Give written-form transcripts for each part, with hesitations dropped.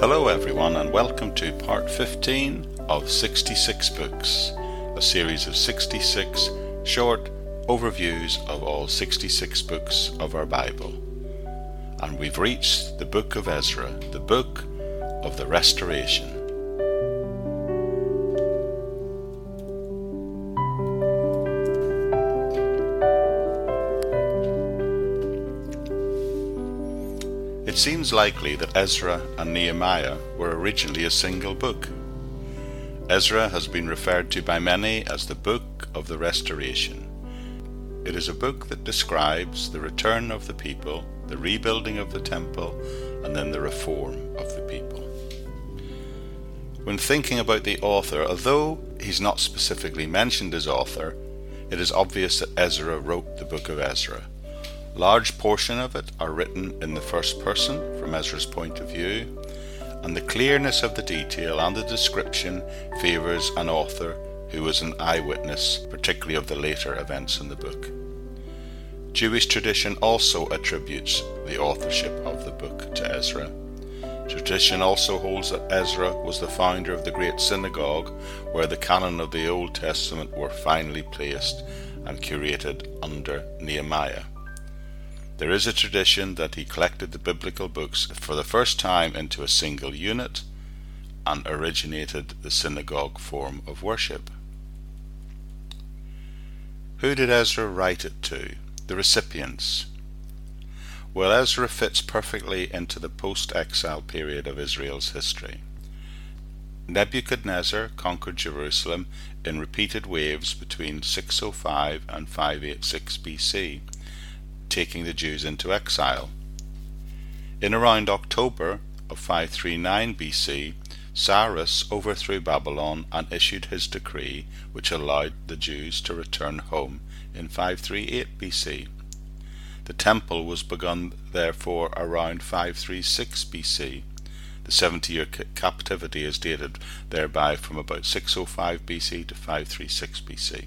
Hello everyone, and welcome to part 15 of 66 Books, a series of 66 short overviews of all 66 books of our Bible. And we've reached the book of Ezra, the book of the restoration. It seems likely that Ezra and Nehemiah were originally a single book. Ezra has been referred to by many as the Book of the Restoration. It is a book that describes the return of the people, the rebuilding of the temple, and then the reform of the people. When thinking about the author, although he's not specifically mentioned as author, it is obvious that Ezra wrote the Book of Ezra. Large portion of it are written in the first person from Ezra's point of view, and the clearness of the detail and the description favours an author who was an eyewitness, particularly of the later events in the book. Jewish tradition also attributes the authorship of the book to Ezra. Tradition also holds that Ezra was the founder of the great synagogue, where the canon of the Old Testament were finally placed and curated under Nehemiah. There is a tradition that he collected the biblical books for the first time into a single unit and originated the synagogue form of worship. Who did Ezra write it to? The recipients. Well, Ezra fits perfectly into the post-exile period of Israel's history. Nebuchadnezzar conquered Jerusalem in repeated waves between 605 and 586 BC, taking the Jews into exile. In around October of 539 BC, Cyrus overthrew Babylon and issued his decree, which allowed the Jews to return home in 538 BC. The temple was begun, therefore, around 536 BC. The 70-year captivity is dated thereby from about 605 BC to 536 BC.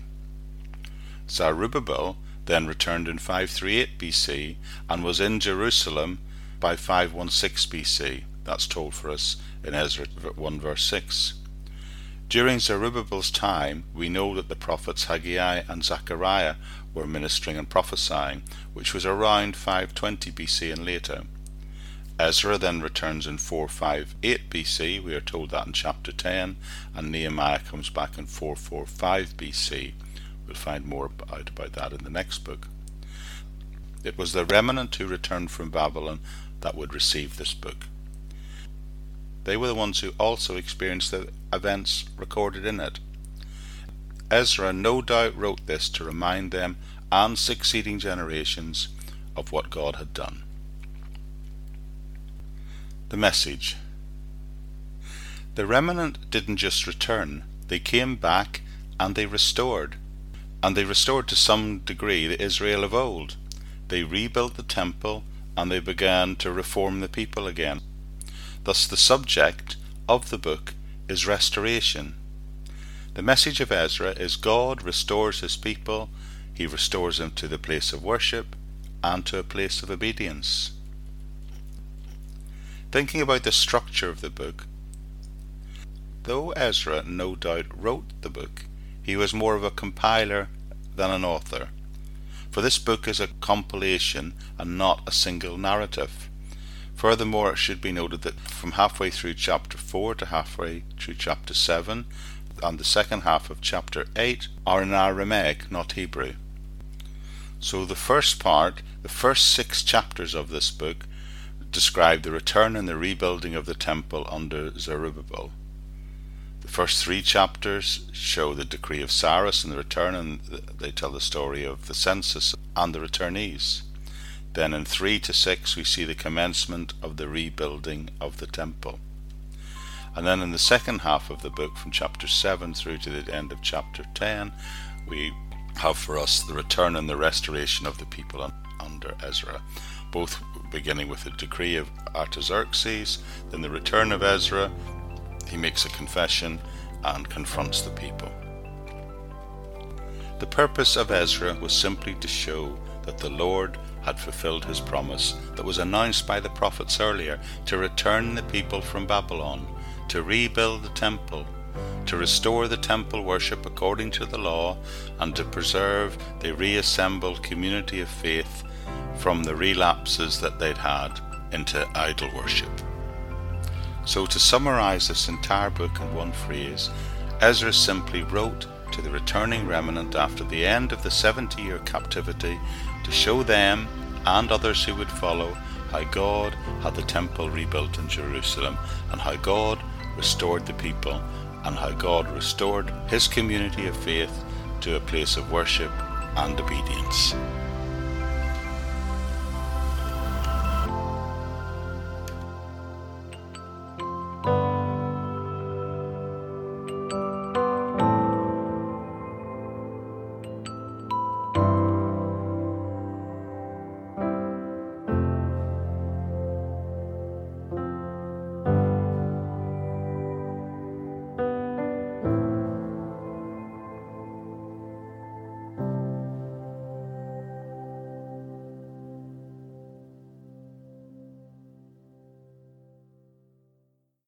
Zerubbabel then returned in 538 BC and was in Jerusalem by 516 BC. That's told for us in Ezra 1 verse 6. During Zerubbabel's time, we know that the prophets Haggai and Zechariah were ministering and prophesying, which was around 520 BC and later. Ezra then returns in 458 BC, we are told that in chapter 10, and Nehemiah comes back in 445 BC. We'll find more out about that in the next book. It was the remnant who returned from Babylon that would receive this book. They were the ones who also experienced the events recorded in it. Ezra no doubt wrote this to remind them and succeeding generations of what God had done. The message. The remnant didn't just return, they came back and they restored. And they restored to some degree the Israel of old. They rebuilt the temple and they began to reform the people again. Thus the subject of the book is restoration. The message of Ezra is God restores his people. He restores them to the place of worship and to a place of obedience. Thinking about the structure of the book, though Ezra no doubt wrote the book, he was more of a compiler than an author, for this book is a compilation and not a single narrative. Furthermore, it should be noted that from halfway through chapter 4 to halfway through chapter 7 and the second half of chapter 8 are in Aramaic, not Hebrew. So the first part, the first 6 chapters of this book, describe the return and the rebuilding of the temple under Zerubbabel. The first 3 chapters show the decree of Cyrus and the return, and they tell the story of the census and the returnees. Then in 3 to 6 we see the commencement of the rebuilding of the temple. And then in the second half of the book, from chapter 7 through to the end of chapter 10, we have for us the return and the restoration of the people under Ezra, both beginning with the decree of Artaxerxes, then the return of Ezra. He makes a confession and confronts the people. The purpose of Ezra was simply to show that the Lord had fulfilled his promise that was announced by the prophets earlier, to return the people from Babylon, to rebuild the temple, to restore the temple worship according to the law, and to preserve the reassembled community of faith from the relapses that they'd had into idol worship. So to summarize this entire book in one phrase, Ezra simply wrote to the returning remnant after the end of the 70-year captivity to show them and others who would follow how God had the temple rebuilt in Jerusalem, and how God restored the people, and how God restored his community of faith to a place of worship and obedience.